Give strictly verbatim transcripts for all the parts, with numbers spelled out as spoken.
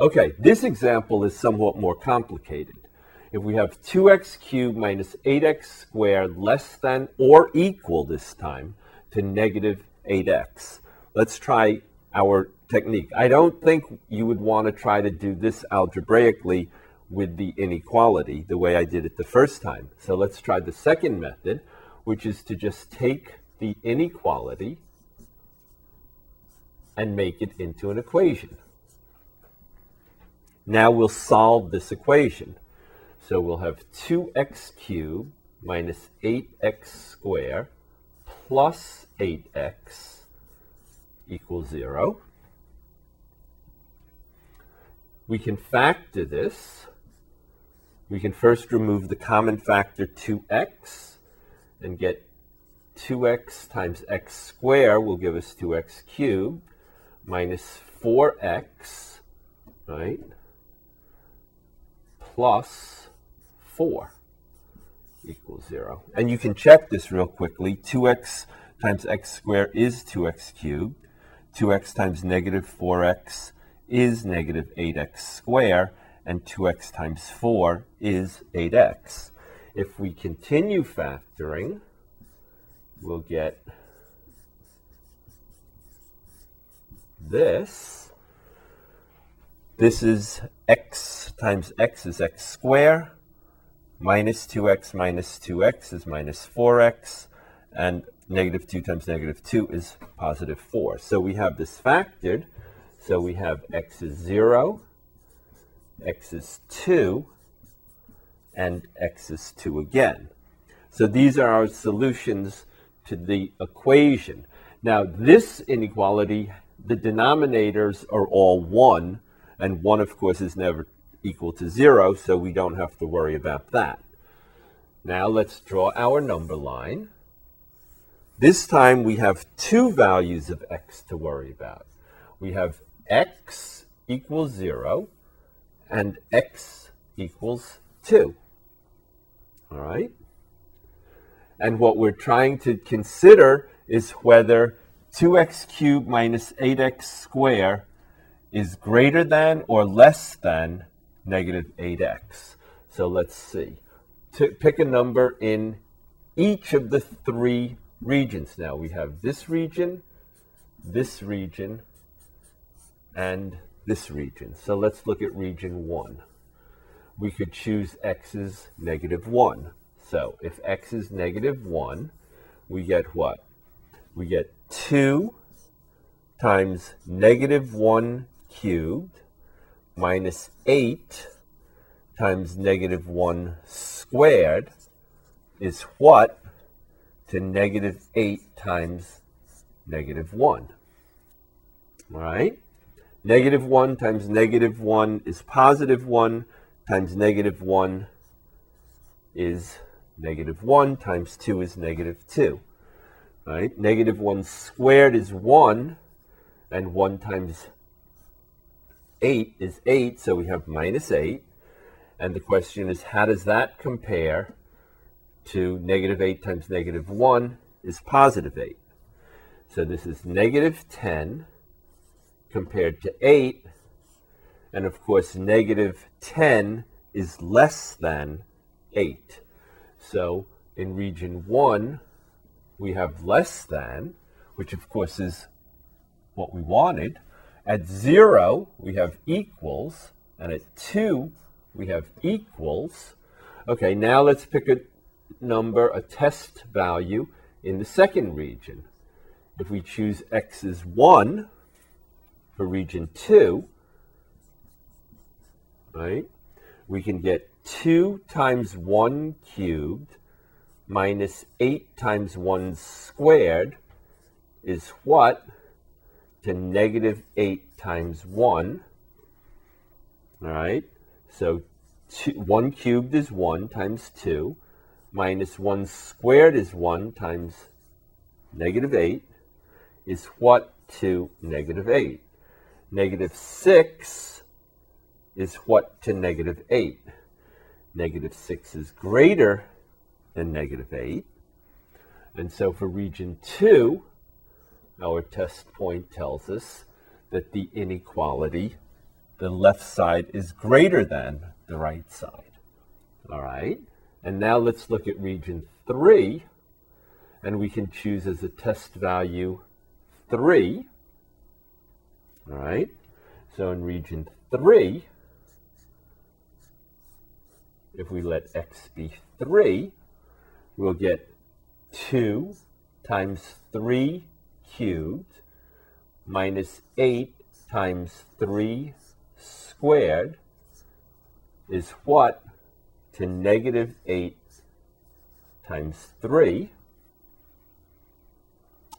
Okay, this example is somewhat more complicated. If we have two x cubed minus eight x squared less than or equal this time to negative eight x. Let's try our technique. I don't think you would want to try to do this algebraically with the inequality the way I did it the first time. So let's try the second method, which is to just take the inequality and make it into an equation. Now we'll solve this equation. So we'll have two x cubed minus eight x squared plus eight x equals zero. We can factor this. We can first remove the common factor two x and get two x times x squared will give us two x cubed minus four x, right, plus four equals zero. And you can check this real quickly. two x times x squared is two x cubed. two x times negative four x is negative eight x squared. And two x times four is eight x. If we continue factoring, we'll get this. This is x times x is x squared. Minus two x minus two x is minus four x, and negative two times negative two is positive four. So we have this factored. So we have x is zero, x is two, and x is two again. So these are our solutions to the equation. Now this inequality, the denominators are all one, and one of course is never equal to zero, so we don't have to worry about that. Now let's draw our number line. This time we have two values of x to worry about. We have x equals zero and x equals two. All right? And what we're trying to consider is whether two x cubed minus eight x squared is greater than or less than negative eight x. So let's see. To pick a number in each of the three regions. Now we have this region, this region, and this region. So let's look at region one. We could choose x is negative one. So if x is negative one, we get what? We get two times negative one cubed minus eight times negative one squared is what to negative eight times negative one. All right? Negative one times negative one is positive one times negative one is negative one times two is negative two. All right? Negative one squared is one, and one times eight is eight, so we have minus eight. And the question is, how does that compare to negative eight times negative one is positive eight? So this is negative ten compared to eight. And of course, negative ten is less than eight. So in region one, we have less than, which of course is what we wanted. At zero, we have equals, and at two, we have equals. Okay, now let's pick a number, a test value in the second region. If we choose x is one for region two, right, we can get two times one cubed minus eight times one squared is what? To negative eight times one, all right? So two, one cubed is one times two, minus one squared is one times negative eight, is what to negative eight? Negative six is what to negative eight? Negative six is greater than negative eight. And so for region two, our test point tells us that the inequality the left side is greater than the right side. All right, and now let's look at region three, and we can choose as a test value three. All right, so in region three, if we let x be three, we'll get two times three cubed minus eight times three squared is what to negative eight times three.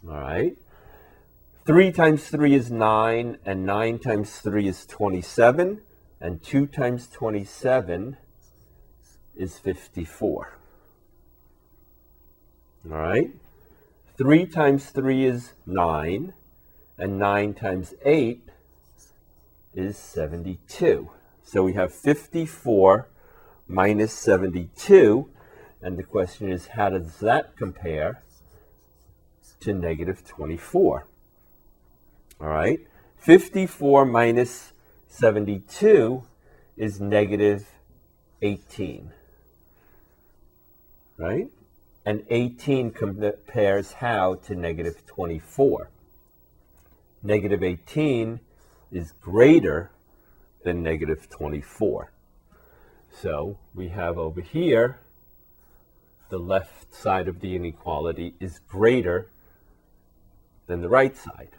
All right. three times three is nine, and nine times three is twenty-seven, and two times twenty-seven is fifty-four. All right. three times three is nine, and nine times eight is seventy-two. So we have fifty-four minus seventy-two, and the question is, how does that compare to negative twenty-four? All right, fifty-four minus seventy-two is negative eighteen, right? And eighteen compares how to negative twenty-four? Negative eighteen is greater than negative twenty-four. So we have over here, the left side of the inequality is greater than the right side.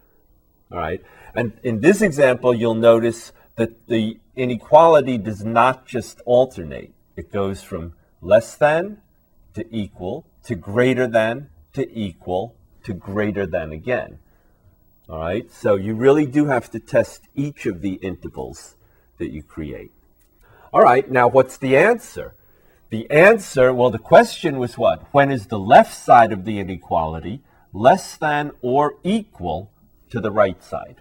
All right, and in this example, you'll notice that the inequality does not just alternate. It goes from less than to equal to greater than to equal to greater than again. All right, so you really do have to test each of the intervals that you create. All right, now what's the answer? The answer, well, the question was what? When is the left side of the inequality less than or equal to the right side?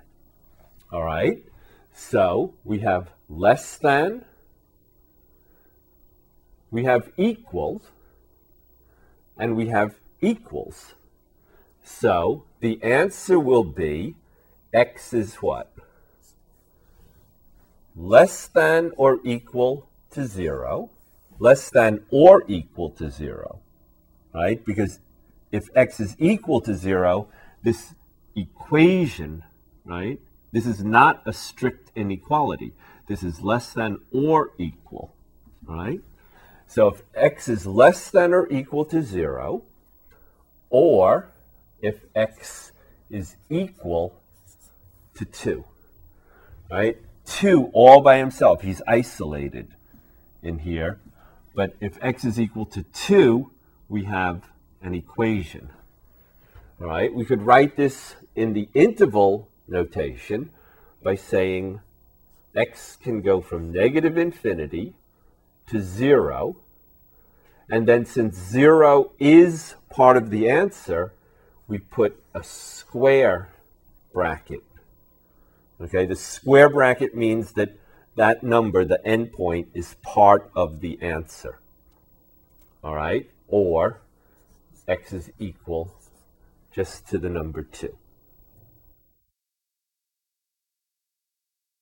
All right, so we have less than, we have equals, and we have equals. So the answer will be x is what? Less than or equal to zero, less than or equal to zero, right? Because if x is equal to zero, this equation, right? This is not a strict inequality. This is less than or equal, right? So if x is less than or equal to zero, or if x is equal to two, right? two all by himself. He's isolated in here. But if x is equal to two, we have an equation. All right, we could write this in the interval notation by saying x can go from negative infinity to zero. And then since zero is part of the answer, we put a square bracket. Okay, the square bracket means that that number, the endpoint, is part of the answer. All right, or x is equal just to the number two.